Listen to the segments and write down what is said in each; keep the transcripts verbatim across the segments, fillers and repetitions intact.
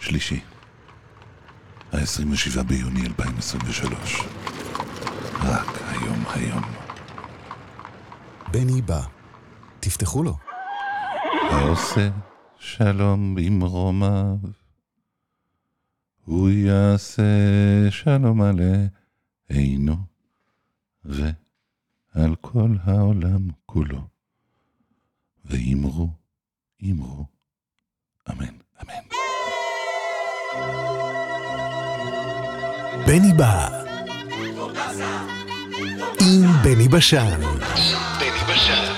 שלישי, ה-עשרים ושבעה ביוני אלפיים עשרים ושלוש. רק היום היום. בני בא. תפתחו לו. העושה שלום במרומיו, הוא יעשה שלום עלינו ועל כל העולם כולו. ואמרו, אמרו, אמן, אמן. בני בא עם בני בשן. בני בשן.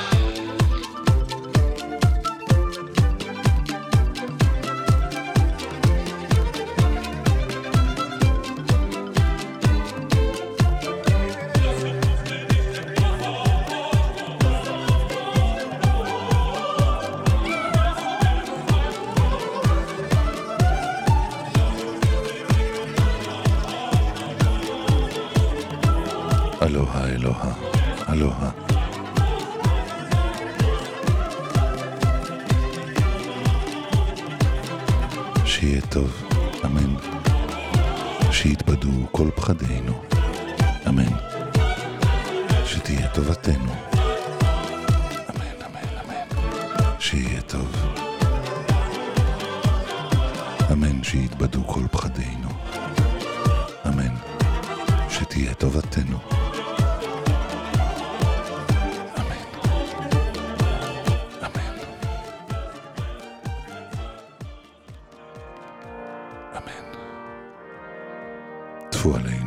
אלוהה, אלוהה, אלוהה. שיהיה טוב, אמן. שיתבדו כל פחדינו, אמן. שתהיה טובתנו, אמן, אמן, אמן. שיהיה טוב, אמן. שיתבדו כל פחדינו, אמן. שתהיה טובתנו, אמן. תפו עלינו.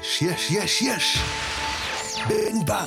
יש, יש, יש, יש. בן בא.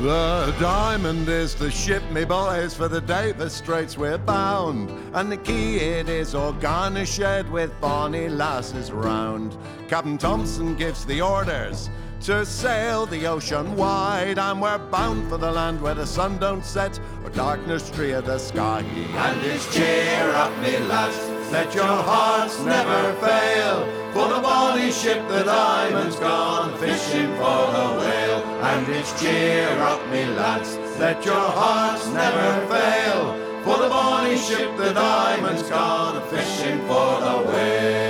The diamond is the ship, me boys, for the day the straits we're bound. And the key it is all garnished with bonny lasses round. Captain Thompson gives the orders to sail the ocean wide, and we're bound for the land where the sun don't set or darkness drear the sky. And it's cheer up, me lads, let your hearts never fail, for the bonny ship the Diamond's gone fishing for the whale. And it's cheer up, me lads, let your hearts never fail, for the bonny ship the Diamond's gone fishing for the whale.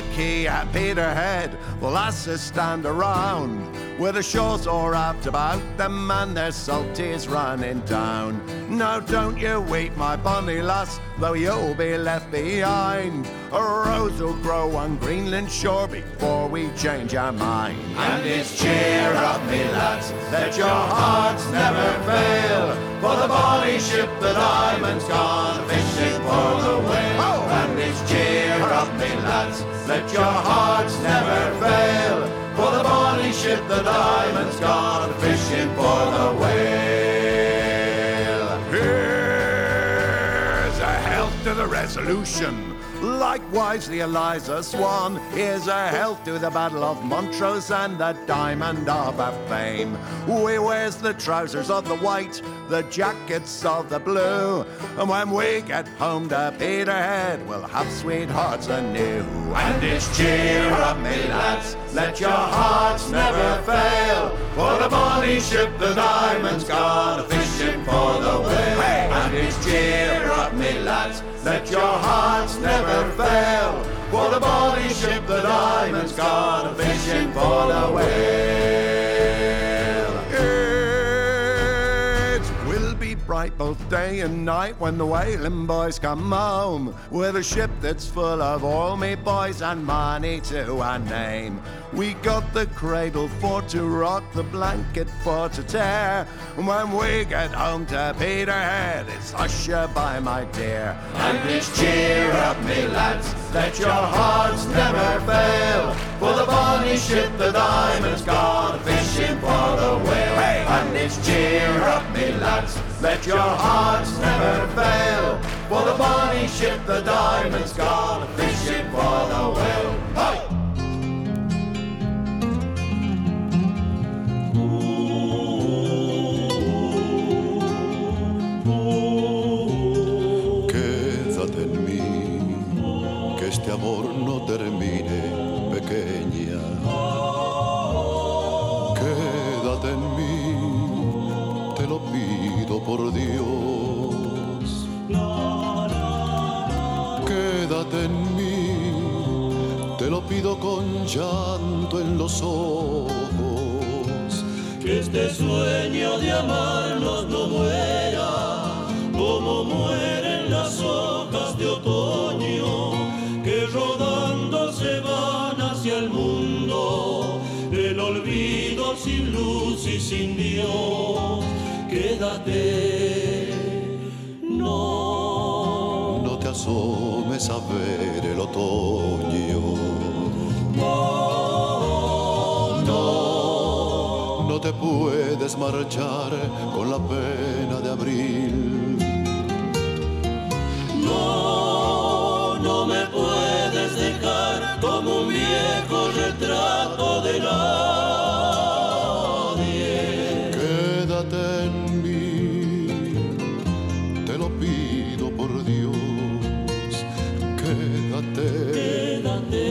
The quay at Peterhead, the lasses stand around with the shawls all wrapped about them and their salt tears running down. Now don't you weep, my bonny lass, though you'll be left behind. A rose will grow on Greenland shore before we change our mind. And it's cheer up, me lads, let your hearts never fail, for the bonny ship the Diamond's gone fishing for the whale. Oh! And it's cheer up, me lads, let your hearts never fail, for the bonny ship the Diamond's gone fishing for the whale. Here's a health to the resolution Likewise, the Eliza Swan is a health to the Battle of Montrose and the Diamond of her fame. We wears the trousers of the white, the jackets of the blue, and when we get home to Peterhead, we'll have sweethearts anew. And it's cheer up, me lads, let your hearts never fail, for the bonnie ship the Diamond's gone a-fishing for the whale. Hey! And it's cheer up, me lads, let your hearts never fail, for the bonnie ship the Diamond's gone a-fishing for the whale. It will be bright both day and night when the whaling boys come home, with a ship that's full of all me boys and money to our name. We got the cradle for to rock, the blanket for to tear, and when we get home to Peterhead, it's hush-a-bye, my dear. And please cheer up, me lads, let your hearts never fail, for the bonnie ship the Diamond's gone fishing for the whale. Hey! And please cheer up, me lads, let your hearts never fail, for the bonnie ship the Diamond's gone fishing for the whale. Hey! Este amor no termine, pequeña. Quédate en mí, te lo pido por Dios. Quédate en mí, te lo pido con llanto en los ojos. Que este sueño de amarnos no muera, como mueren las hojas de otoño. Rodando se van hacia el mundo, el olvido sin luz y sin Dios. Quédate, no, no te asomes a ver el otoño. No, no, no te puedes marchar con la pena de abril. No, no me puedes dejar como un viejo retrato de nadie. Quédate en mí, te lo pido por Dios. Quédate, quédate,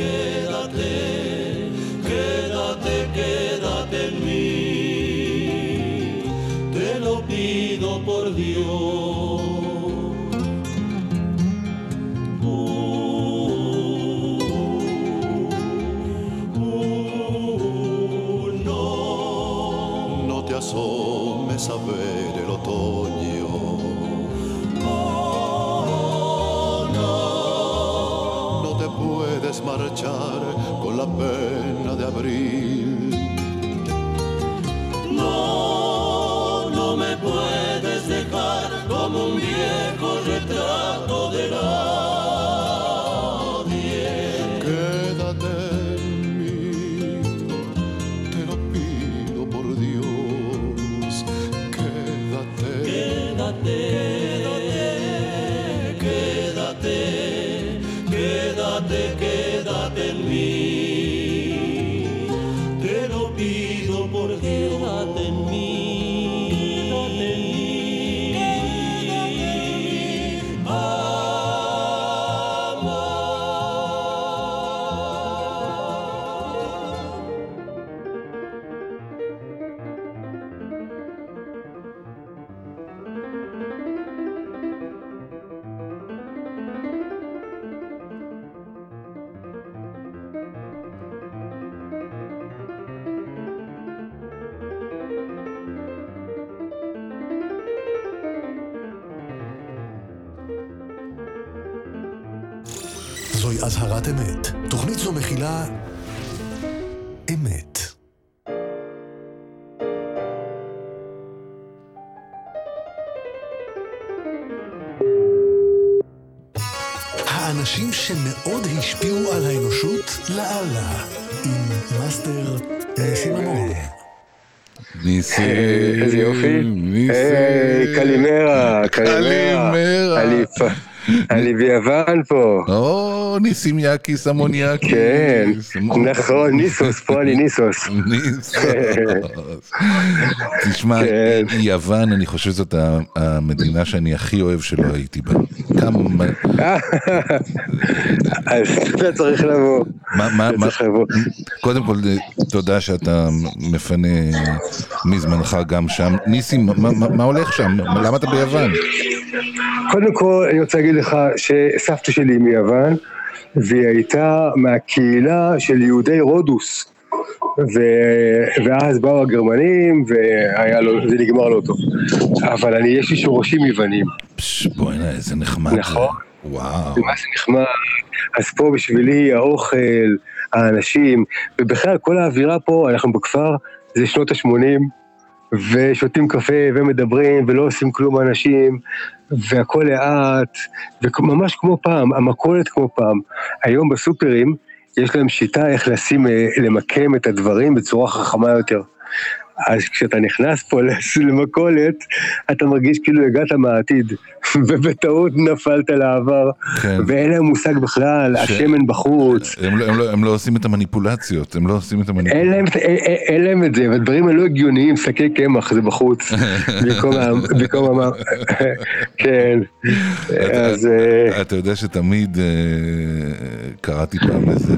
quédate, quédate, quédate, quédate en mí, te lo pido por Dios. Asomes a ver el otoño. Oh, no, no te puedes marchar con la pena de abril. No, no me puedes dejar como un viejo retrato de nadie. Quédate en mí, te lo pido por Dios. Quédate, quédate, quédate, quédate en mí, te lo pido por Dios. Quédate en mí, quédate en mí, quédate en mí, אזהרת אמת. תוכנית זו מכילה אמת. האנשים שמאוד השפיעו על האנושות לאללה. עם מאסטר ניסים אמור. ניסים. איזה יופי. ניסים. קלימרה. קלימרה. אני ביוון פה. או, ניסים יקיס, המון יקיס. כן, נכון, ניסוס, פה אני ניסוס. ניסוס. תשמע, יוון, אני חושב זאת המדינה שאני הכי אוהב שלא הייתי בה. כמה... אז אתה צריך לבוא. קודם כל, תודה שאתה מפנה מזמנך גם שם. ניסים, מה הולך שם? למה אתה ביוון? קודם כל, אני רוצה להגיד לך שסבתא שלי מיוון, והיא הייתה מהקהילה של יהודי רודוס, ו... ואז באו הגרמנים, וזה לו... נגמר לא טוב. אבל אני, יש לי שורשים יוונים. פש, בואי נה, איזה נחמד. נכון. וואו. מה זה נחמד. אז פה בשבילי האוכל, האנשים, ובכלל כל האווירה פה, אנחנו בכפר, זה שנות ה-שמונים, ושותים קפה ומדברים, ולא עושים כלום אנשים, והכל לאט, וממש כמו פעם, המכולת כמו פעם. היום בסופרים יש להם שיטה איך לשים, למקם את הדברים בצורה חכמה יותר. אז כשאתה נכנס פה למכולת, אתה מרגיש כאילו הגעת מהעתיד, ובטעות נפלת לעבר, ואין להם מושג בכלל, השמן בחוץ. הם לא עושים את המניפולציות, הם לא עושים את המניפולציות. אין להם את זה, והדברים הלא הגיוניים, שקי קמח, זה בחוץ, במקום אמר, כן. אתה יודע שתמיד קראתי פעם איזה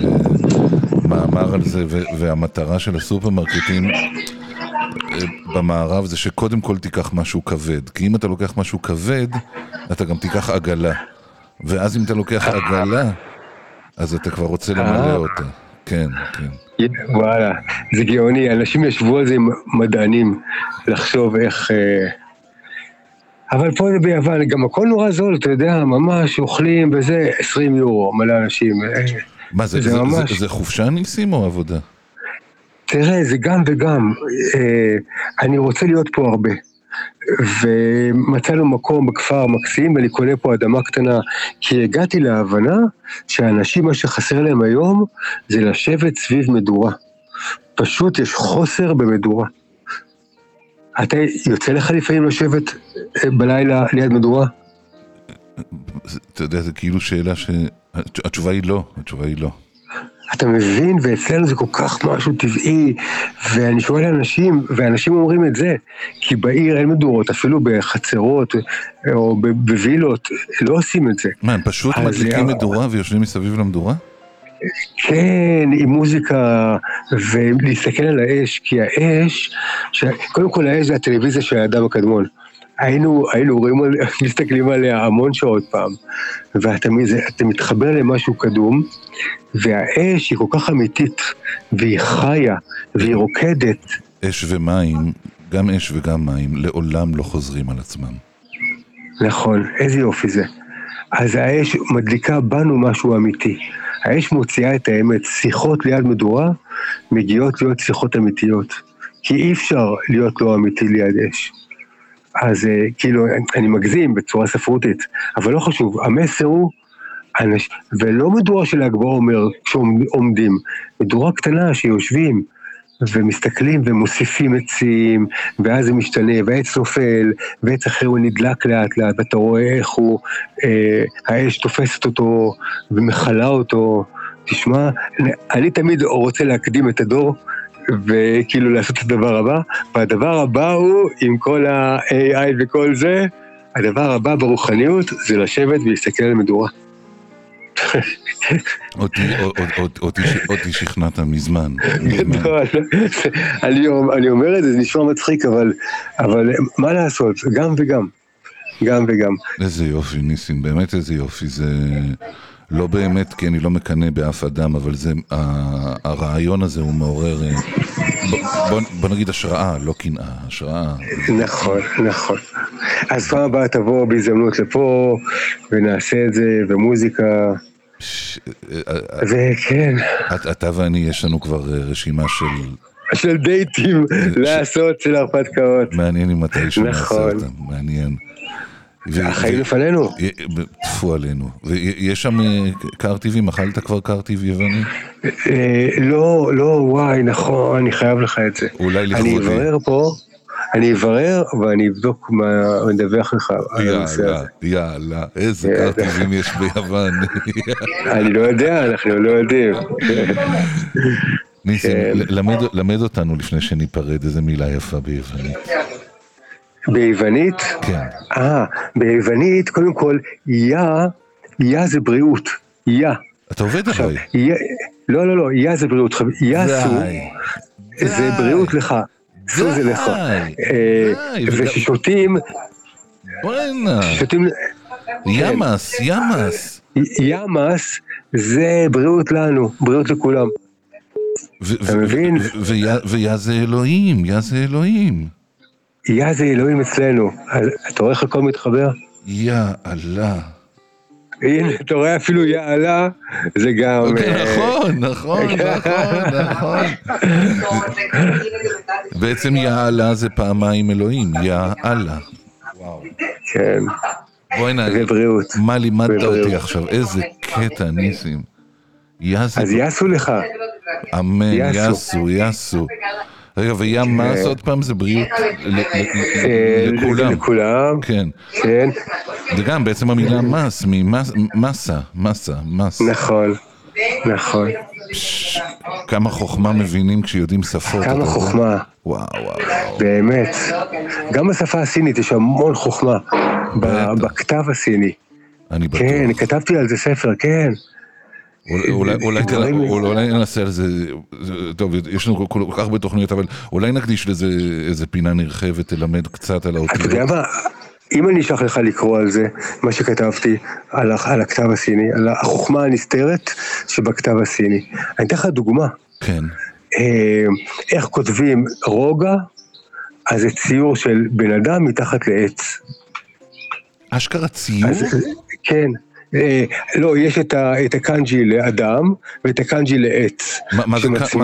מאמר על זה, והמטרה של הסופרמרקטים, במערב זה שקודם כל תיקח משהו כבד, כי אם אתה לוקח משהו כבד אתה גם תיקח עגלה, ואז אם אתה לוקח עגלה אז אתה כבר רוצה למלא אותה. כן, כן, וואלה, זה גאוני. אנשים ישבו על זה עם מדענים לחשוב איך, אבל פה זה ביוון גם הכל נורא זול, אתה יודע, ממש אוכלים בזה עשרים יורו מלא אנשים. מה זה, זה ממש, זה חופשה ניסים או עבודה? תראה, זה גם וגם, אני רוצה להיות פה הרבה, ומצאנו מקום בכפר מקסים, ואני קונה פה אדמה קטנה, כי הגעתי להבנה שהאנשים, מה שחסר להם היום, זה לשבת סביב מדורה. פשוט יש חוסר במדורה. אתה יוצא לך לפעמים לשבת בלילה ליד מדורה? אתה יודע, זה כאילו שאלה ש... התשובה היא לא, התשובה היא לא. אתה מבין, ואצלנו זה כל כך משהו טבעי, ואני שואל לאנשים, ואנשים אומרים את זה, כי בעיר אין מדורות, אפילו בחצרות, או בווילות, לא עושים את זה. מה, הם פשוט מדליקים מדורה ויושבים מסביב למדורה? כן, עם מוזיקה, ולהסתכל על האש, כי האש, קודם כל האש זה הטלוויזיה של האדם הקדמון. היינו, היינו רואים, מסתכלים עליה המון שעות פעם, ואתה מתחבר למשהו קדום, והאש היא כל כך אמיתית, והיא חיה, והיא רוקדת. אש ומים, גם אש וגם מים, לעולם לא חוזרים על עצמם. נכון, איזה יופי זה. אז האש מדליקה בנו משהו אמיתי. האש מוציאה את האמת, שיחות ליד מדורה, מגיעות להיות שיחות אמיתיות, כי אי אפשר להיות לא אמיתי ליד אש. אז כאילו, אני מגזים בצורה ספרותית, אבל לא חשוב, המסר הוא, אנש, ולא מדורה של הגבוה אומר, כשעומדים, מדורה קטנה שיושבים, ומסתכלים ומוסיפים עצים, ואז זה משתנה, והעץ נופל, ועץ אחר הוא נדלק לאט לאט, ואתה רואה איך הוא, אה, האש תופסת אותו, ומחלה אותו. תשמע, אני תמיד רוצה להקדים את הדור, וכאילו לעשות את הדבר הבא, והדבר הבא הוא, עם כל ה-איי איי וכל זה, הדבר הבא ברוחניות, זה לשבת ולהסתכל על מדורה. אותי שכנעת מזמן. אני אומר את זה, זה נשמע מצחיק, אבל מה לעשות? גם וגם. גם וגם. איזה יופי, ניסים, באמת איזה יופי, זה... לא באמת, כי אני לא מקנה באף אדם, אבל זה, הרעיון הזה הוא מעורר, בוא, בוא נגיד השראה, לא קנאה, השראה. נכון, נכון. אז פעם הבאה תבוא בהזדמנות לפה, ונעשה את זה, ומוזיקה. וכן. אתה ואני, יש לנו כבר רשימה של... של דייטים, לעשות של הרפתקאות. מעניין אם אתה איש נעשה אותם, מעניין. החיים לפנינו. תפו עלינו. ויש שם קר טבעי, מחלת כבר קר טבעי יווני? לא, לא, וואי, נכון, אני חייב לך את זה. אולי לכבודי. אני אברר פה, אני אברר, אבל אני אבדוק מה מדווח לך. יאללה, יאללה, איזה קרטיבים יש ביוון. אני לא יודע, אנחנו לא יודעים. ניסים, למד אותנו לפני שניפרד איזה מילה יפה ביוונית. ביוונית? כן. אה, ביוונית, קודם כל, יא, יא זה בריאות, יא. אתה עובד אחרי? לא, לא, לא, יא זה בריאות, יא סו, זה בריאות לך. סו זה לך. וששותים, ששותים, ימאס, ימאס. ימאס זה בריאות לנו, בריאות לכולם. אתה מבין? ויה זה אלוהים, יה זה אלוהים. יה זה אלוהים אצלנו. אתה רואה חלקו מתחבר? יה אללה. הנה, אתה רואה אפילו יעלה, זה גם... נכון, נכון, נכון, נכון. בעצם יעלה זה פעמיים אלוהים, יעלה. כן. בואי נעלה, מה לימדת אותי עכשיו? איזה קטע, ניסים. אז יעשו לך. אמן, יעשו, יעשו. רגע, וימאס עוד פעם זה בריאות לכולם. לכולם. כן. כן. זה גם בעצם המילה מס, ממסה, מסה, מס. נכון, נכון. כמה חוכמה מבינים כשיודעים שפות. כמה חוכמה. וואו, וואו. באמת. גם בשפה הסינית יש המון חוכמה. בכתב הסיני. אני בטוח. כן, כתבתי על זה ספר, כן. אולי ננסה על זה, טוב, יש לנו כל כך בתוכניות, אבל אולי נקדיש לזה איזה פינה נרחבת, תלמד קצת על האותיות. אתה יודע מה, אם אני אשלח לך לקרוא על זה, מה שכתבתי על הכתב הסיני, על החוכמה הנסתרת שבכתב הסיני. אני אתן לך דוגמה. כן. איך כותבים רוגע, אז זה ציור של בן אדם מתחת לעץ. אשכרה ציור? כן. לא, יש את הקאנג'י לאדם ואת הקאנג'י לעץ. מה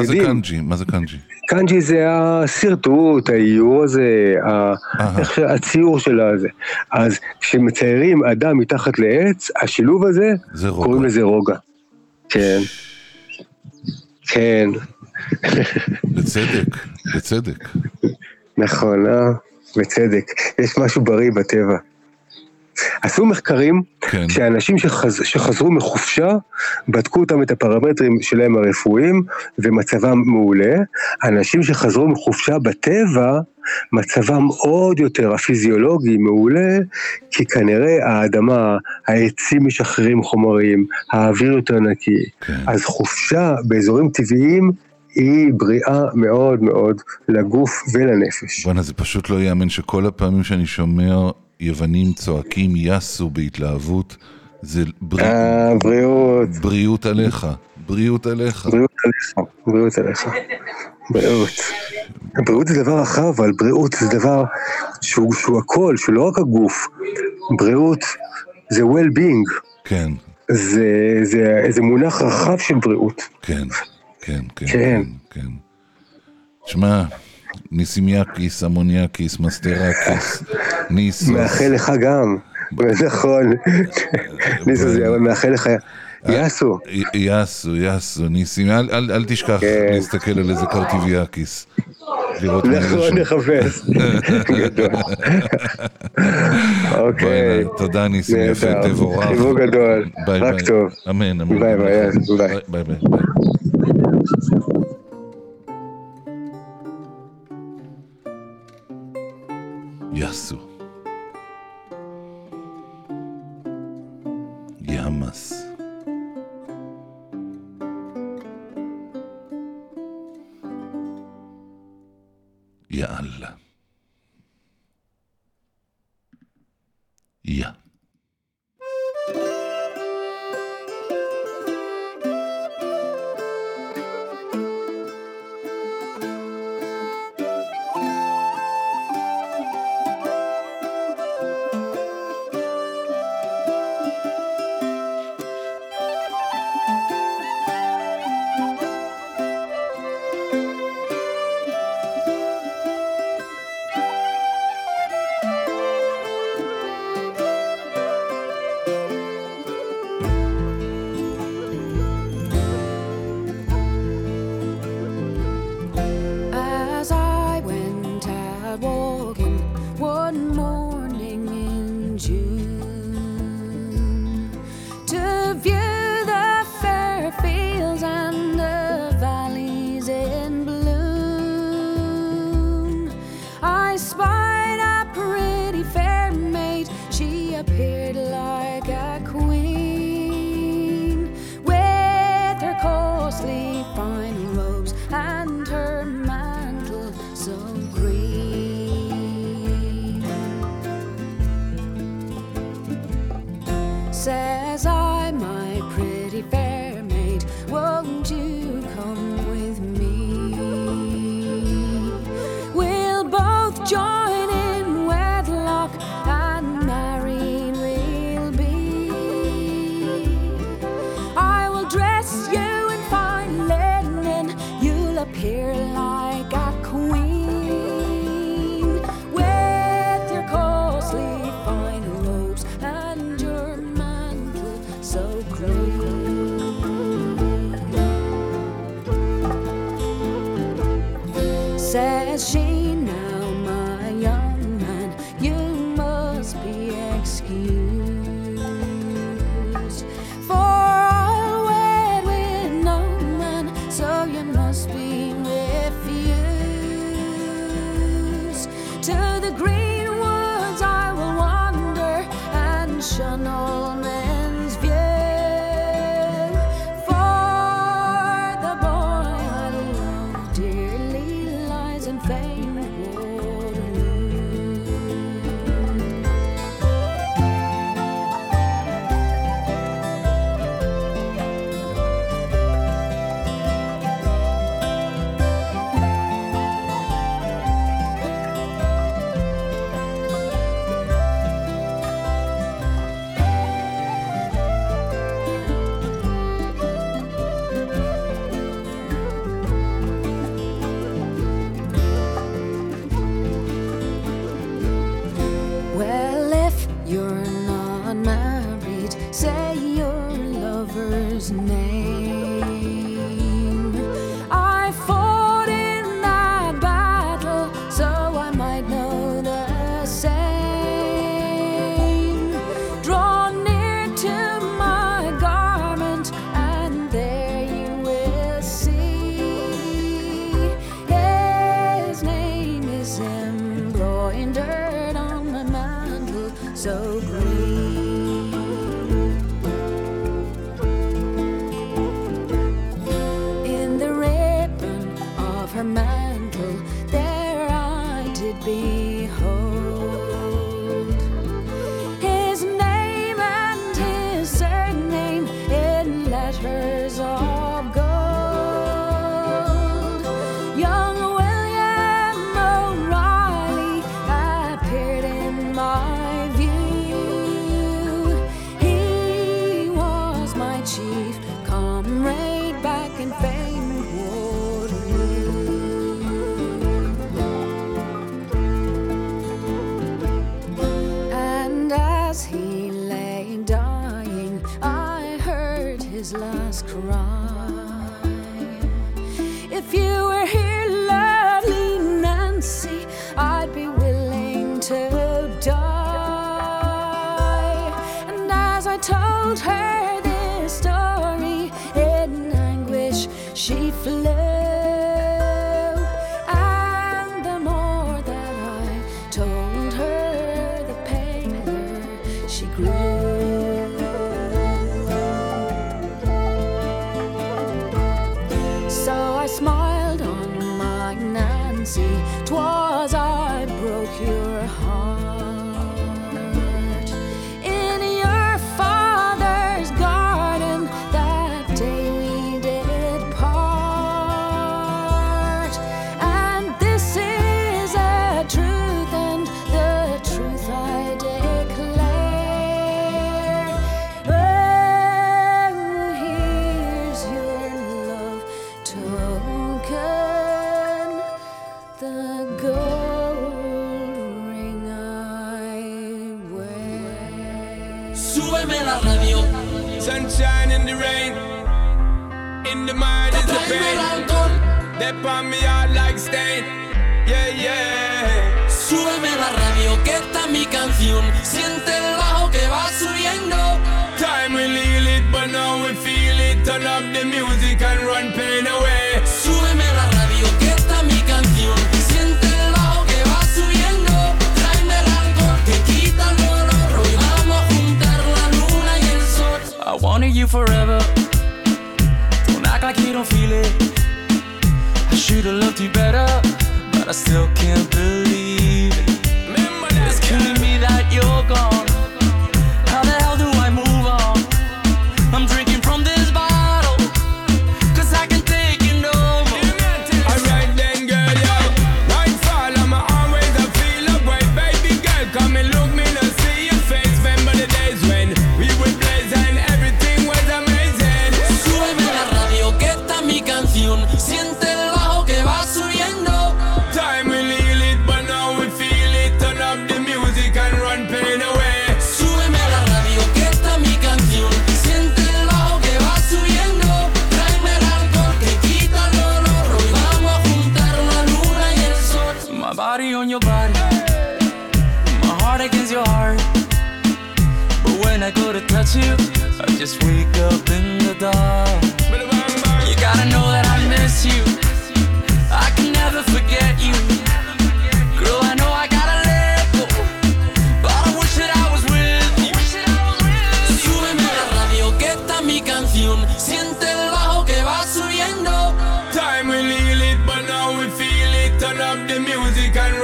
זה קאנג'י? מה זה קאנג'י? קאנג'י זה הסרטוט, האיור הזה, הציור שלה הזה. אז כשמציירים אדם מתחת לעץ, השילוב הזה, קוראים לזה רוגע. כן. כן. בצדק, בצדק. נכון, אה? בצדק. יש משהו בריא בטבע. עשו מחקרים שאנשים שחזרו מחופשה בדקו אותם את הפרמטרים שלהם הרפואיים ומצבם מעולה. אנשים שחזרו מחופשה בטבע מצבם עוד יותר הפיזיולוגי מעולה, כי כנראה האדמה, העצים משחררים חומרים, האוויר יותר נקי. אז חופשה באזורים טבעיים היא בריאה מאוד מאוד לגוף ולנפש. בואנה, זה פשוט לא יאמן שכל הפעמים שאני שומע יוונים צועקים יסו בהתלהבות, זה בריאות. בריאות עליך, בריאות עליך. בריאות עליך, בריאות עליך. בריאות. בריאות זה דבר אחר, אבל בריאות זה דבר שהוא הכל, שהוא לא רק הגוף. בריאות זה well-being. כן. זה מונח רחב של בריאות. כן, כן, כן. כן. שמע... ניסימיאקיס, אמוניאקיס, מסטראקיס, ניסוס. מאחל לך גם, נכון. ניסוס, מאחל לך, יאסו. יאסו, יאסו, ניסים, אל תשכח להסתכל על איזה קרטיביאקיס. נכון, נחפש. גדול. אוקיי. תודה ניסים, יפה, תבורך. חיבור גדול, רק טוב. אמן, אמן. ביי ביי, ביי. ביי ביי. יסו, ימאס, יאללה, יא. says I, my pretty fair maid, won't you come with me? We'll both join in wedlock and married we'll be. I will dress you in fine linen, you'll appear like a queen. Says she, now my young man, you must be excused, for I'll wed with no man, so you must be refused. To the green woods I will wander and shun all men's view, for the boy I love dearly and fame would You're not married, say your lover's name. I fought in that battle, so I might know the same. Draw near to my garment, and there you will see. His name is embroidered on the mantle so green. In the ribbon of her mantle, there I did behold his name and his surname in letters of gold. Young William O'Reilly appeared in my view. Chief comrade back in famed Waterloo. And as he lay dying, I heard his last cry. If you were here, lovely Nancy, I'd be willing to die. And as I told her story, in anguish she flew, and the more that I told her, the paler she grew. So I smiled on my Nancy, 'twas I broke your heart. The gold ring I wear. Súbeme la radio. Sunshine in the rain, in the mind is the pain. They pan me out like stain. Yeah, yeah. Súbeme la radio, que esta es mi canción. Siente el bajo que va subiendo. Time we leave it, but now we feel it. Turn up the music and run pain away. Súbeme la radio, que esta es mi canción. I wanted you forever. Don't act like you don't feel it. I should've loved you better, but I still can't believe it. It's killing me that you're gone. How the hell do I move on?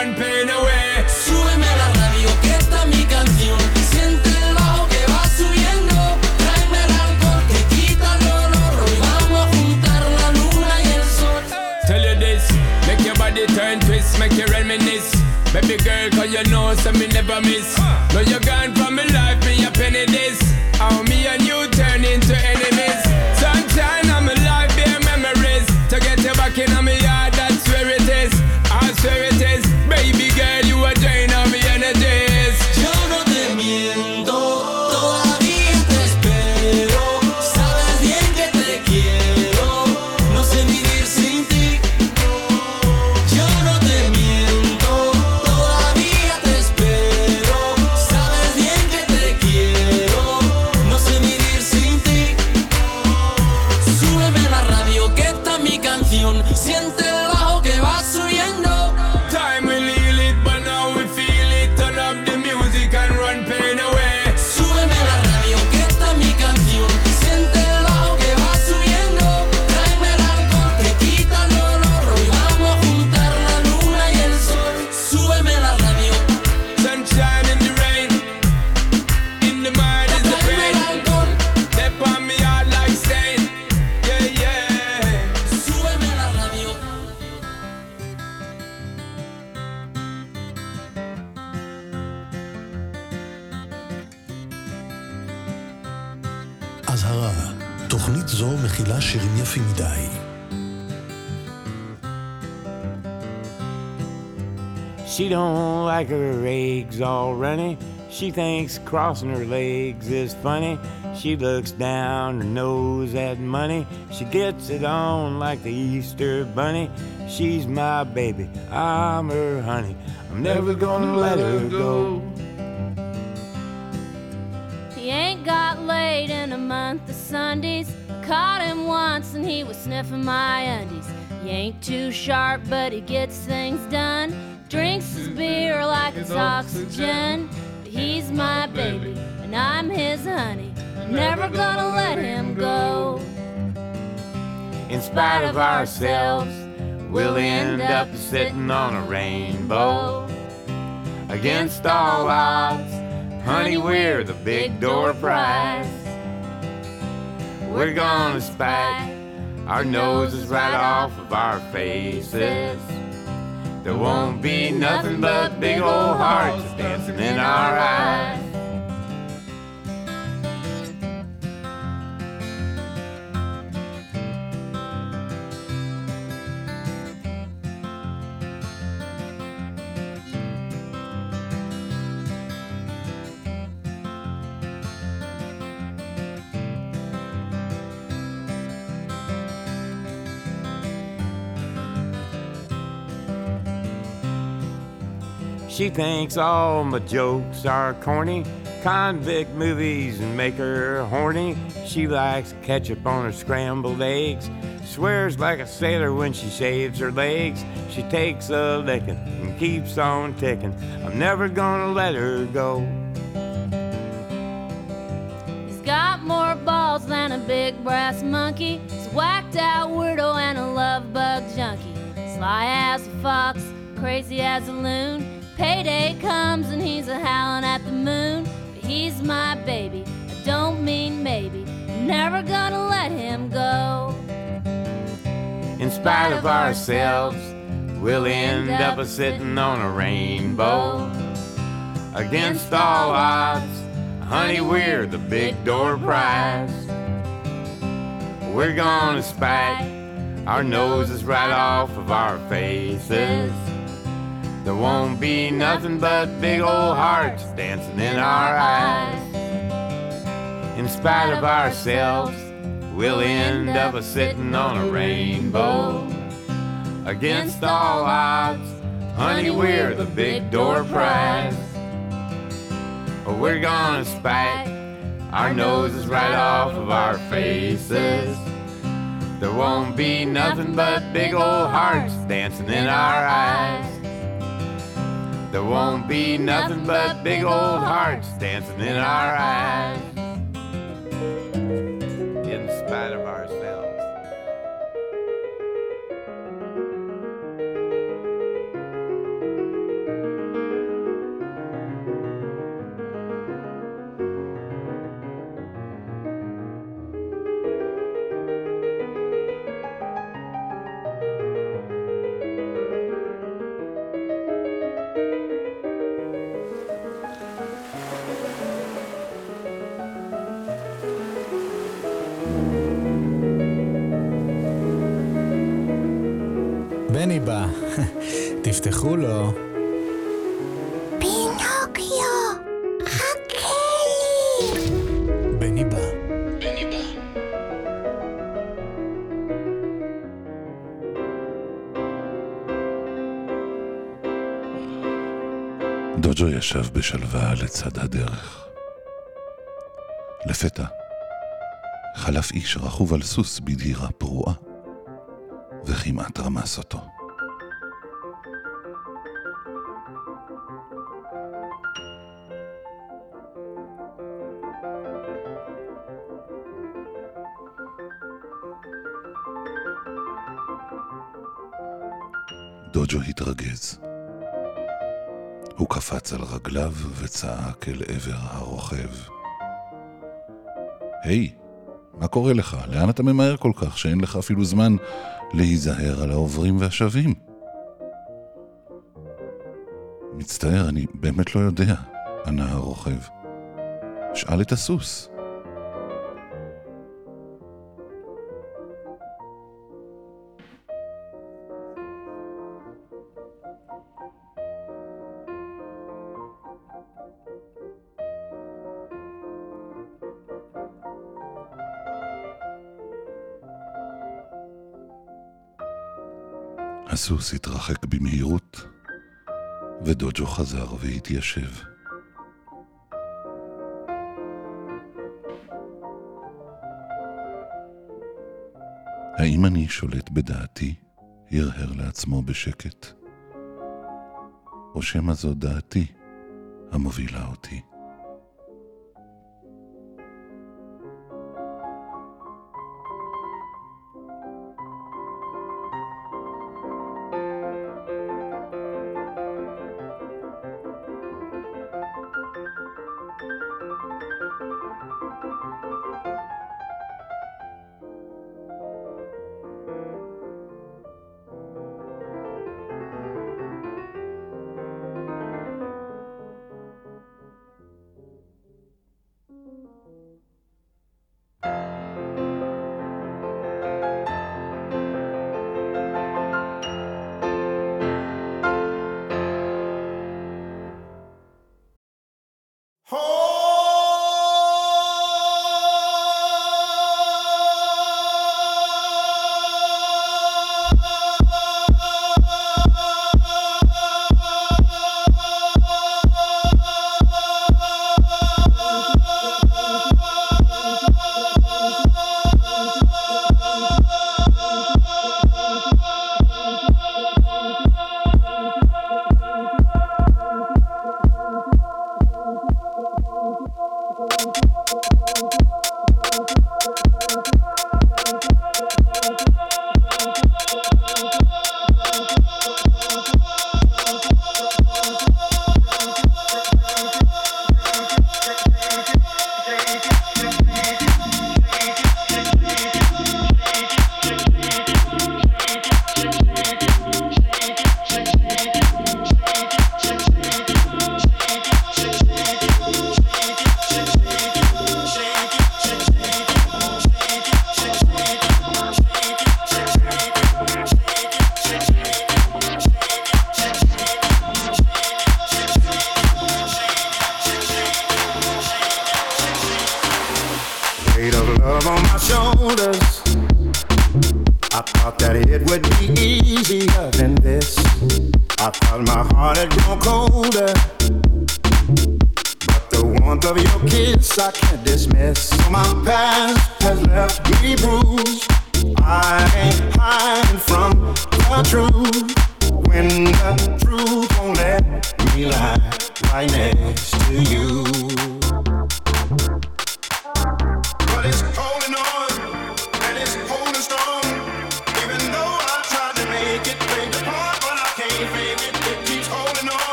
one pain away. Súbeme a la radio que está mi canción. Siente el bajo que va subiendo. Tráeme el alcohol que quita el dolor. Hoy vamos a juntar la luna y el sol. Tell you this, make your body turn twist, make you reminisce. Baby girl, cause you know so me never miss. Now you're gone from me life, me a penny this. How me and you turn into enemies. Sunshine on my life, be memories. To get you back in on me yard, that's where it is. I swear it is. Baby girl, you are drain on me energies. Yo no te miento, todavía te espero. Sabes bien que te quiero, no sé vivir sin ti. Yo no te miento, todavía te espero. Sabes bien que te quiero, no sé vivir sin ti. Súbeme la radio que está mi canción. Siente el bajo que va subiendo. אזהרה, תוכנית זו מכילה שירים יפים מדי. She don't like her eggs all runny. She thinks crossing her legs is funny. She looks down her nose at money. She gets it on like the Easter bunny. She's my baby, I'm her honey. I'm never gonna let her go. Got laid in a month of Sundays. Caught him once and he was sniffing my undies. He ain't too sharp but he gets things done. Drinks his beer like it's oxygen. But he's my baby and I'm his honey. Never gonna let him go. In spite of ourselves, we'll end up sitting on a rainbow. Against all odds, honey, we're the big door prize. We're gonna spike our noses right off of our faces. There won't be nothing but big old hearts dancing in our eyes. She thinks all my jokes are corny. Convict movies make her horny. She likes ketchup on her scrambled eggs. Swears like a sailor when she shaves her legs. She takes a lickin' and keeps on tickin'. I'm never gonna let her go. He's got more balls than a big brass monkey. He's a whacked out weirdo and a love bug junkie. Sly as a fox, crazy as a loon. Payday comes and he's a-howling at the moon. But he's my baby, I don't mean maybe. I'm never gonna let him go. In spite of ourselves, we'll end up a-sitting on a rainbow. Against all odds, honey, we're the big door prize. We're gonna spike our noses right off of our faces. There won't be nothing but big old hearts dancing in our eyes. In spite of ourselves, we'll end up a-sitting on a rainbow. Against all odds, honey, we're the big door prize. We're gonna spike our noses right off of our faces. There won't be nothing but big old hearts dancing in our eyes. There won't be nothing but big old hearts dancing in our eyes. In spite of ourselves. בני בא, תפתחו לו. פינוקיו, חכה לי. בני בא. בני בא. דוג'ו ישב בשלווה לצד הדרך. לפתע, חלף איש רכוב על סוס בדהירה פרועה, וכמעט רמס אותו. דוג'ו התרגז. הוא קפץ על רגליו וצעק אל עבר הרוכב. היי, מה קורה לך? לאן אתה ממהר כל כך שאין לך אפילו זמן להיזהר על העוברים והשבים? מצטער, אני באמת לא יודע, ענה הרוכב. שאל את הסוס. הסוס התרחק במהירות, ודוג'ו חזר והתיישב. האם אני שולט בדעתי? הרהר לעצמו בשקט. או שמא זו דעתי המובילה אותי?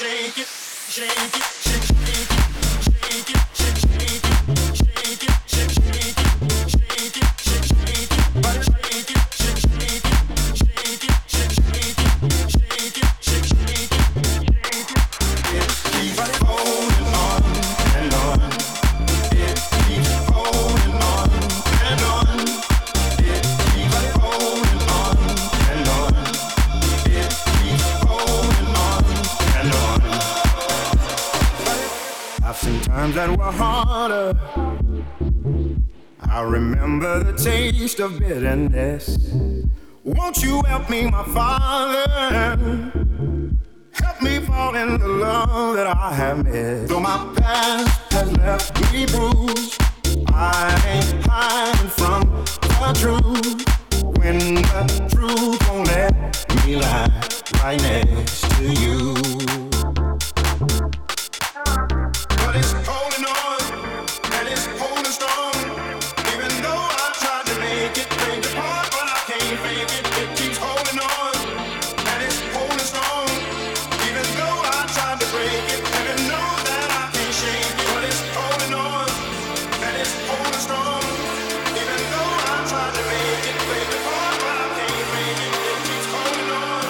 Shake it, shake it, shake it, shake it, shake it, shake it, shake it. I've seen times that were harder. I remember the taste of bitterness. Won't you help me, my Father? Help me fall in the love that I have missed. Though my past has left me bruised, I ain't hiding from the truth. When the truth won't let me lie right next to you. But it's holding on, and it's holding strong. Even though I tried to make it break apart, but I can't fake it. It keeps holding on, and it's holding strong. Even though I tried to break it, and it knows that I can't shake it. But it's holding on, and it's holding strong. Even though I tried to make it break apart, but I can't fake it. It keeps holding on,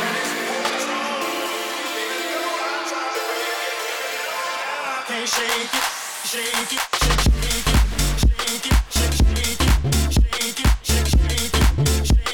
and it's holding strong. Even though I tried to break it, I can't shake it, shake it, shake it. Shake it, shake it, shake it, shake it, shake it, shake it.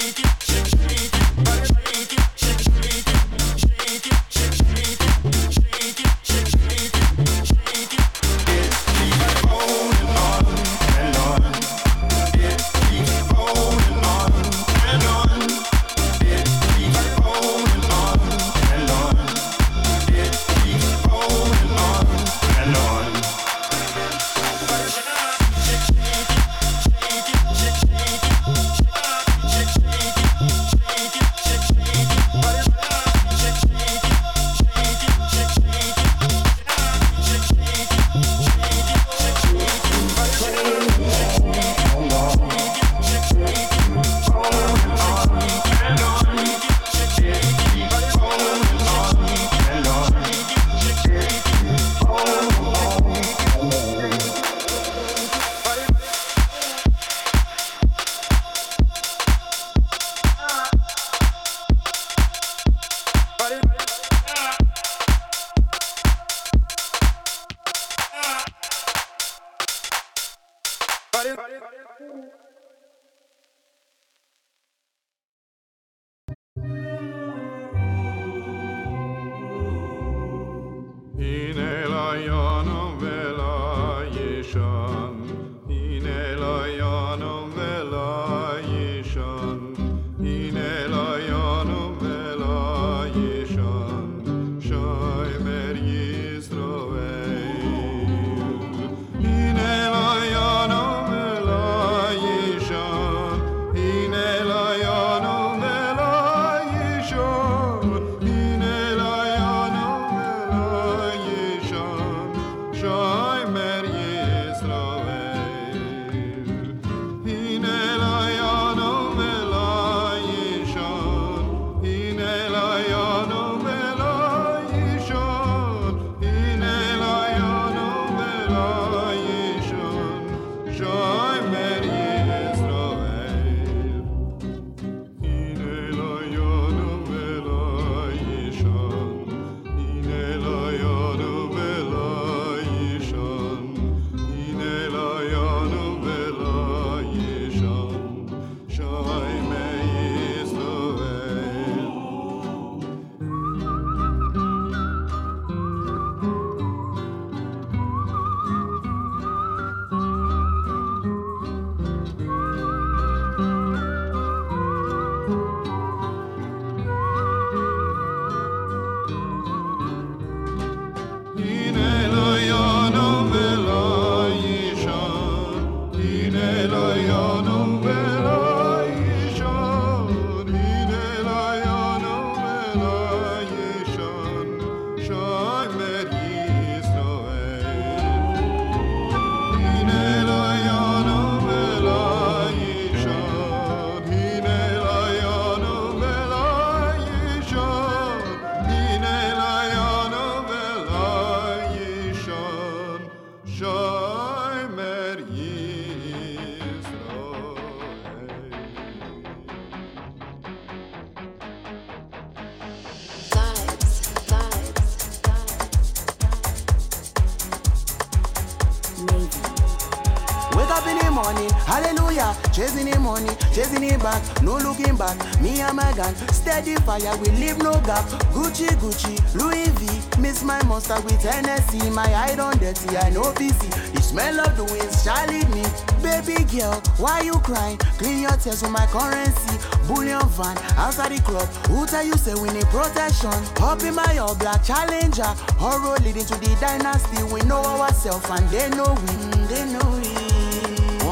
up in the morning, hallelujah, chasing the money, chasing it back, no looking back, me and my gang, steady fire, we leave no gap, Gucci, Gucci, Louis V, miss my monster with Hennessy, my eye don't dirty, I know busy, the smell of the waves shall lead me, baby girl, why you crying, clean your tears with my currency, bullion van, outside the club, who tell you say we need protection, up in my all black challenger, horror leading to the dynasty, we know ourselves and they know we, they know we,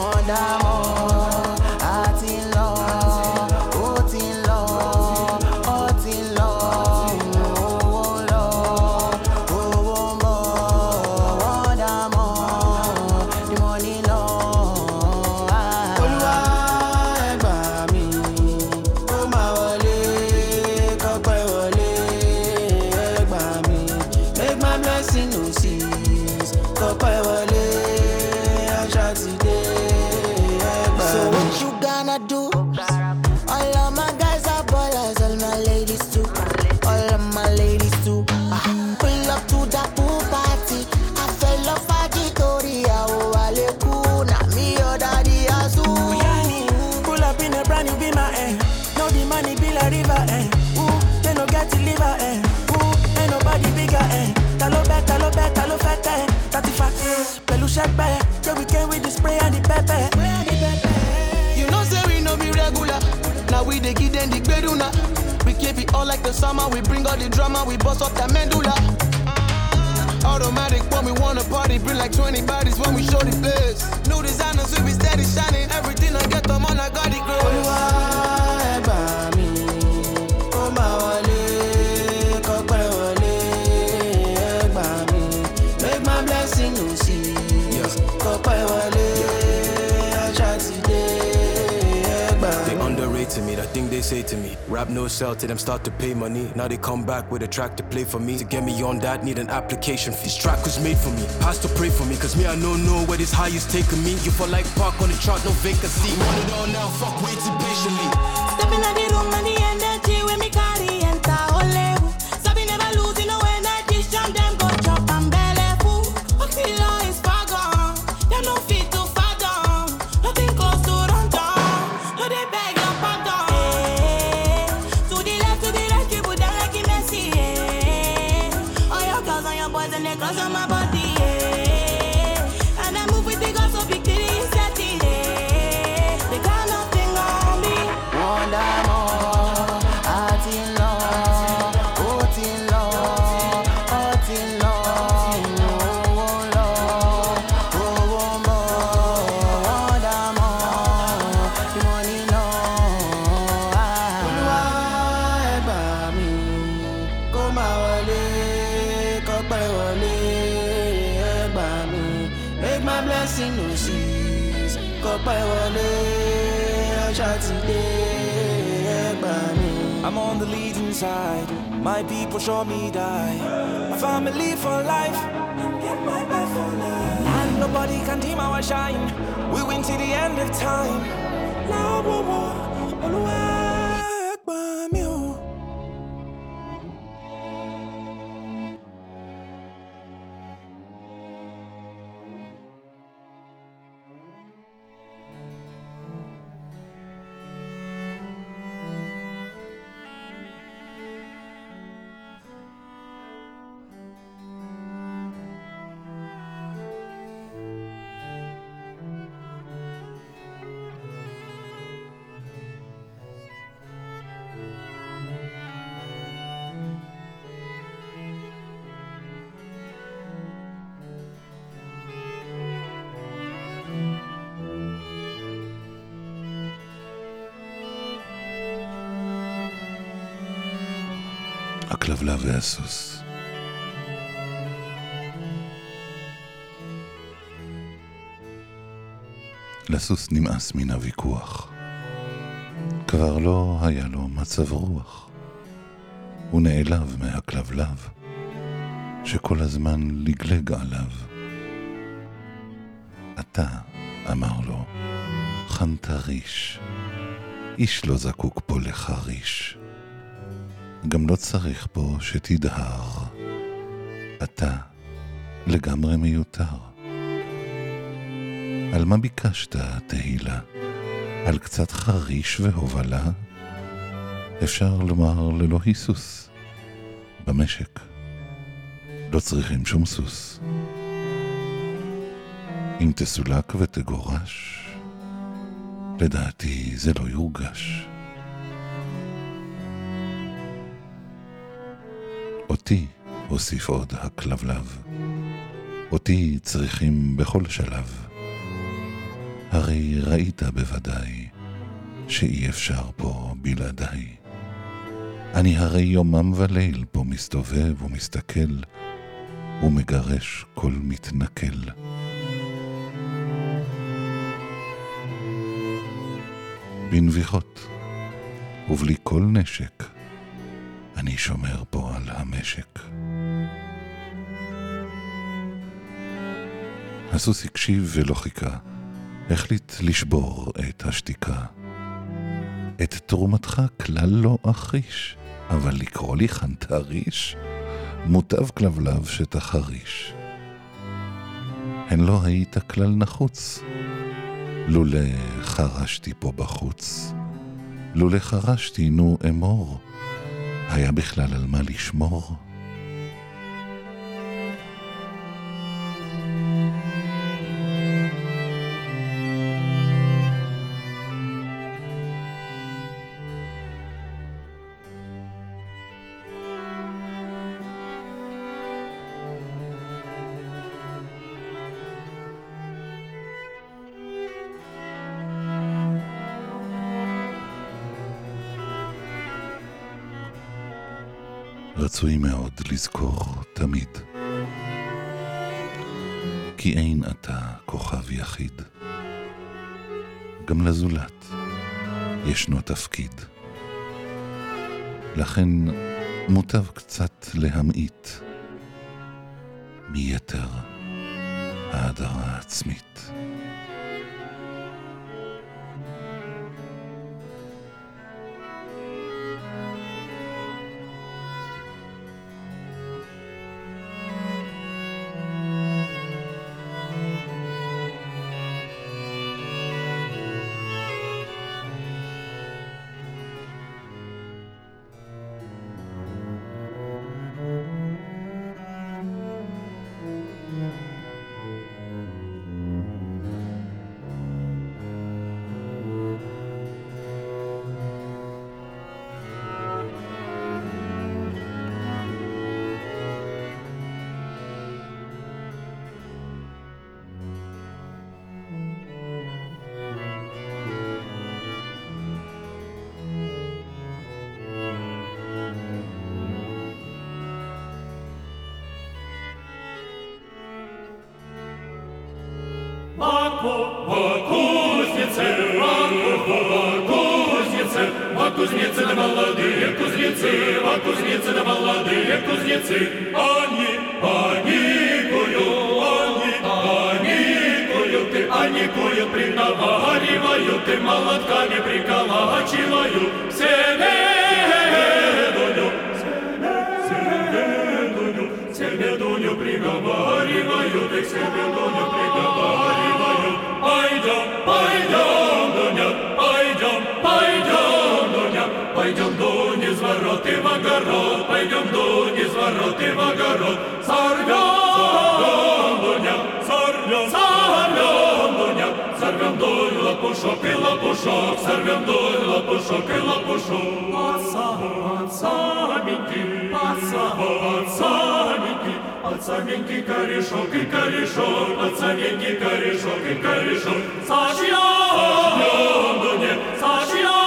Wondermore, heart in love, heart in love, heart in love, oh Lord, oh more, Wondermore, the money Lord, Olúwa ẹ gbà mí, ó máa wọlé, kọ́pẹ́ wọlé, ẹ gbà mí, make my blessing no cease, kọ́pẹ́ wọlé. So we came with the spray and the pepper. You know say we no be regular. Now we dey give them the gberuna. We keep it all like the summer. We bring all the drama. We bust up the medulla. Automatic when we wanna party. Bring like twenty bodies when we show the place. New designers we be steady shining. Everything I get them on I got the grace. Olúwa ẹ gbà mí, ó máa wọlé, kọ́pẹ́ wọlé, ẹ gbà mí, make my blessing no cease. They underrated me, that thing they say to me. Rap no sell to them, start to pay money. Now they come back with a track to play for me. To get me on that, need an application fee. This track was made for me, pastor pray for me. Cause me I don't know where this high is taking me. You fall like park on the chart, no vacancy. Want it all now, fuck waiting patiently. Stepping out the room and the energy when me carry enter ole. So we never losing no energy, jump them go chop and belly full. Fuck the law is far gone. No fit to fathom, nothing close to run down. No, they beg your pardon. Hey, to the left, to the right, you put down like a messy. Hey, all your girls and your boys and they cross on my body. Hey, and I move with the girls so big till the inserty. Hey, they got nothing on me. Wondermore, heart in love, heart in love, heart in love. I'm on the leading side. My people show me die. My family for life. Get my life for life. And nobody can dim our shine. We win till the end of time. Now we walk on the way. הכלבלב והסוס. לסוס נמאס מן הוויכוח. כבר לא היה לו מצב רוח. הוא נעלב מהכלבלב, שכל הזמן לגלג עליו. אתה, אמר לו, חנת ריש. איש לא זקוק פה לחריש. גם לא צריך פה שתדהר. אתה לגמרי מיותר. על מה ביקשת, תהילה? על קצת חריש והובלה? אפשר לומר ללא היסוס. במשק לא צריכים שום סוס. אם תסולק ותגורש, לדעתי זה לא יורגש. אותי הוסיף עוד הכלבלב, אותי צריכים בכל שלב. הרי ראית בוודאי שאי אפשר פה בלעדיי. אני הרי יומם וליל פה מסתובב ומסתכל ומגרש כל מתנכל. בנביחות ובלי כל נשק אני שומר פה על המשק. הסוס הקשיב ולא חיכה, החליט לשבור את השתיקה. את תרומתך כלל לא אחיש, אבל לקרוא לי חנטריש, מוטב כלבלב שתחריש. הן לא היית כלל נחוץ, לולא חרשתי פה בחוץ. לולא חרשתי, נו אמור, היה בכלל על מה לשמור. רצוי מאוד לזכור תמיד, כי אין אתה כוכב יחיד. גם לזולת ישנו תפקיד. לכן מוטב קצת להמעיט מיתר ההדרה העצמית. Кузнецы да молодые, кузнецы, а кузнецы да молодые, кузнецы, они, они куют, они куют, они куют, приговаривают, и молотками приколачивают селедуню, селедуню, селедуню приговаривают, и селедуню приговаривают, пойдем, пойдем, Дуня, пойдем, пойдем. Пойдем, Дунь, из ворот и в огород, пойдем, Дунь, из ворот и в огород. Сорвем, Дуня, сорвем, сорвем, Дуня, сорвем, Дунь, лопушок и лопушок, сорвем, Дунь, лопушок и лопушок. Пацаменький, пацаменький, пацаменький корешок и корешок, пацаменький корешок и корешок. Сошьем, Дуня, сошьем.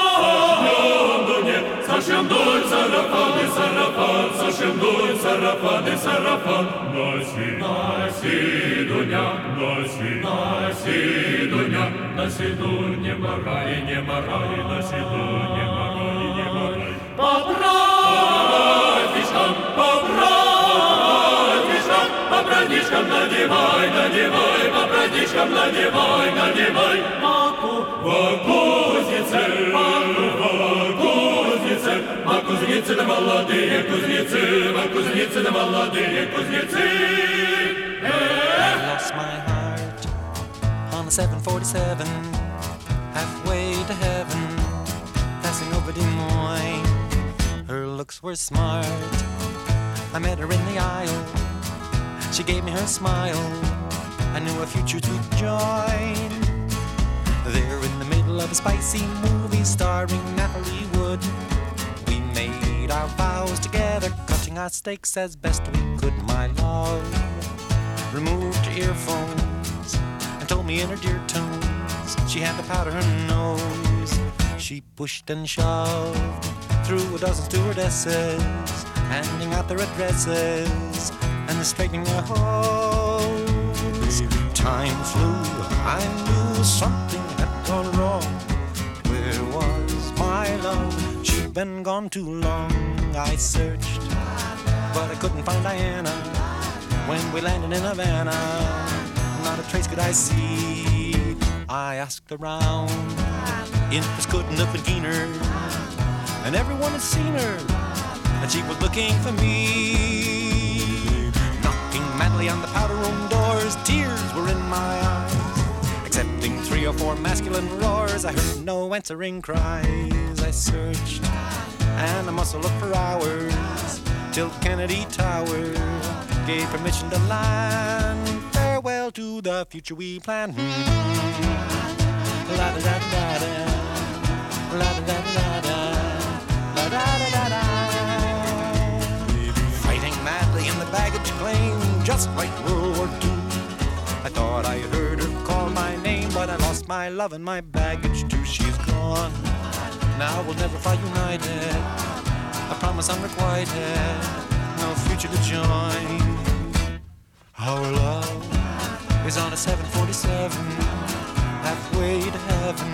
Сошьем, Дунь, сарафан и сарафан, сошьем, Дунь, сарафан и сарафан. Носи, носи, Дуня, носи, носи, Дуня, носи, Дунь, не морай, не морай, носи, Дунь, не морай, не морай. По праздничкам, по праздничкам, по праздничкам надевай, надевай, по праздничкам надевай, надевай. По кузнице, по кузнице. А кузнецы да молодые, кузнецы, а кузнецы да молодые, кузнецы. I lost my heart on a seven forty-seven, halfway to heaven, passing over Des Moines. Her looks were smart, I met her in the aisle. She gave me her smile, I knew our futures would join. There in the middle of a spicy movie starring Natalie Wood, we made our vows together, cutting our steaks as best we could. My love removed her earphones and told me in her dear tones she had to powder her nose. She pushed and shoved through a dozen stewardesses, handing out their addresses and the straightening their hose. Time flew, I knew something had gone wrong. Where was my love? She'd been gone too long. I searched, but I couldn't find Diana. When we landed in Havana, not a trace could I see. I asked around, interest couldn't have been keener, and everyone had seen her, and she was looking for me. Knocking madly on the powder room doors, tears were in my eyes. Accepting three or four masculine roars, I heard no answering cries. I searched, and I must have looked for hours, till Kennedy Tower gave permission to land. Farewell to the future we planned. La da da da da, la da da da da, la da da da da. Fighting madly in the baggage claim, just like World War Two. I thought I heard her call my name, but I lost my love and my baggage too. She's gone, now we'll never fly united. I promise unrequited, no future to join. Our love is on a seven forty-seven, halfway to heaven,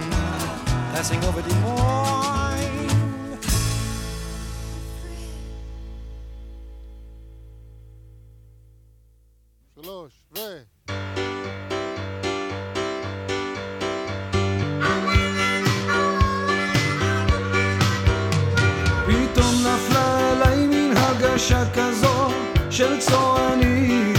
passing over Des Moines. שלוש ו... שכזו של צורני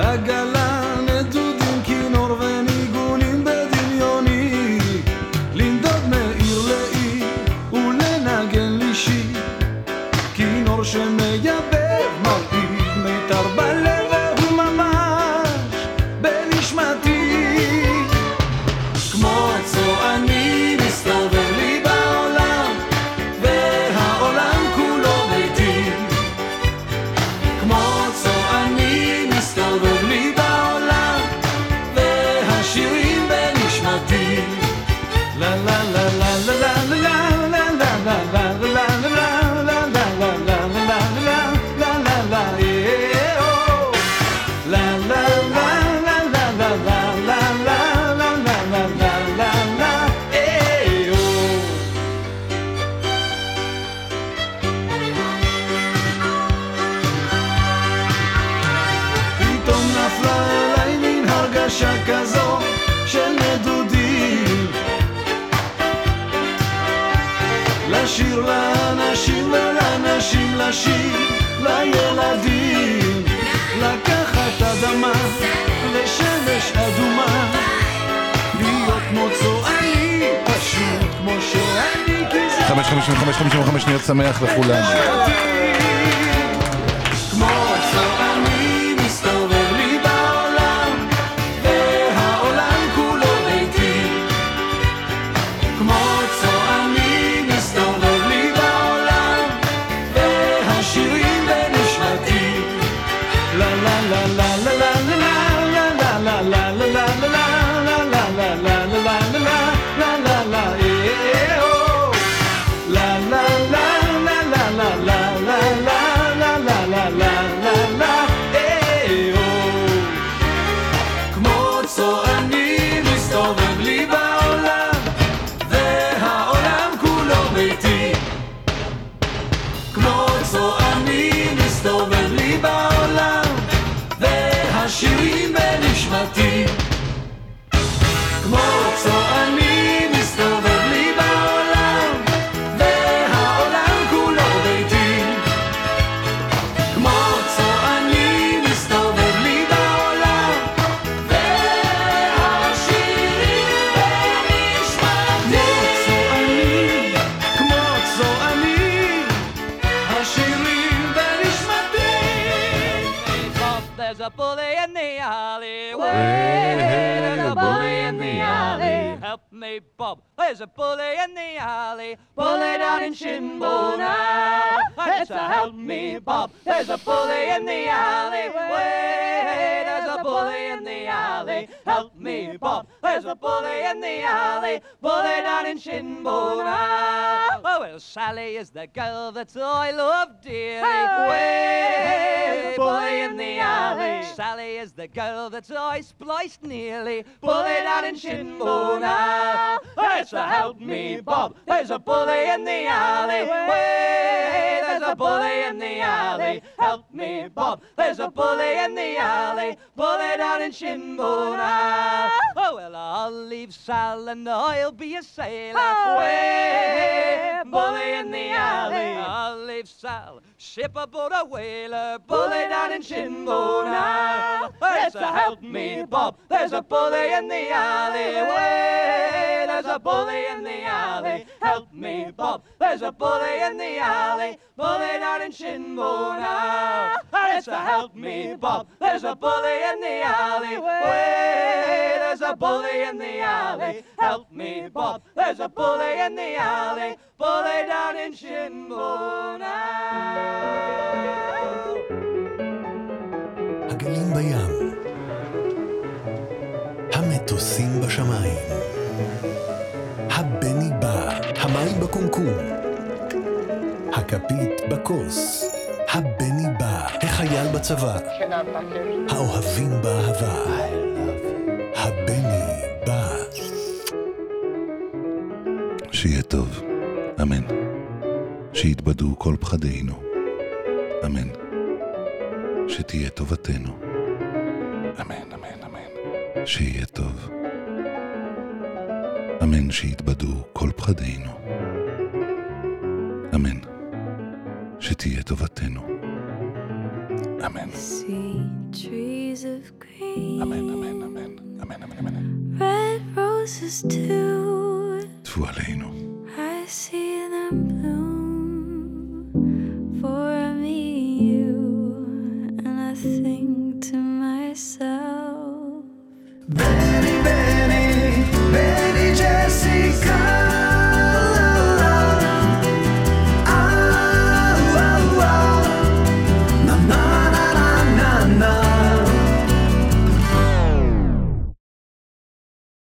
עגלה נדודים כינור וניגונים בדמיוני לנדוד מעיר לעיר ולנגן לי שיר כינור שמייבב מרעיב מיתר בלב והוא ממש בנשמתי כמו צורני מסתובב שכזו של נדודים לשיר לאנשים ולאנשים לשיר לילדים לקחת אדמה לשמש אדומה להיות מוצאו אני פשוט כמו שאני חמש חמישים וחמש חמישים וחמש שניות שמח לכולם כמו הצלחה There's a bully in the alley. Way, there's a bully in the alley. Help me, Bob. There's a bully in the alley. Bully down in Shimbona. It's a help me, Bob. There's a bully in the alley. Way, there's a bully in the alley. Help me, Bob. There's a bully in the alley. Bully down in Shimbona. Oh, well, Sally is the girl that I love dearly. Way, bully in the alley. Sally is the girl that I spliced nearly. Bully down in Shinbona. There's a help me, Bob. There's a bully in the alley. Way, there's a bully in the alley. Help me, Bob. There's a bully in the alley. Bully down in Shinbona. Oh, well, I'll leave Sal and I'll be a sailor. Way, bully in the alley. I'll leave Sal, ship aboard a whaler. Bully down in Shinbona. There's a help me, Bob. There's a bully in the alleyway. There's a bully in the alley. Help me, Bob. There's a bully in the alley. Bully down in Shinbona. There's a help me, Bob. There's a bully in the alleyway. There's a bully in the alley. Help me, Bob. There's a bully in the alley. Bully down in Shinbona. הגלים בים, המטוסים בשמיים, הבני בא, המים בקומקום, הכפית בכוס, הבני בא, החייל בצבא, האוהבים באהבה, הבני בא. שיהיה טוב, אמן. שיתבדו כל פחדינו, אמן. שתהיה טובתנו, אמן, אמן, אמן. שיהיה טוב, אמן. שיתבדו כל פחדינו, אמן. שתהיה טובתנו, אמן. אמן, אמן, אמן, אמן, אמן, אמן. תפו עלינו. I see them bloom for me. Think to myself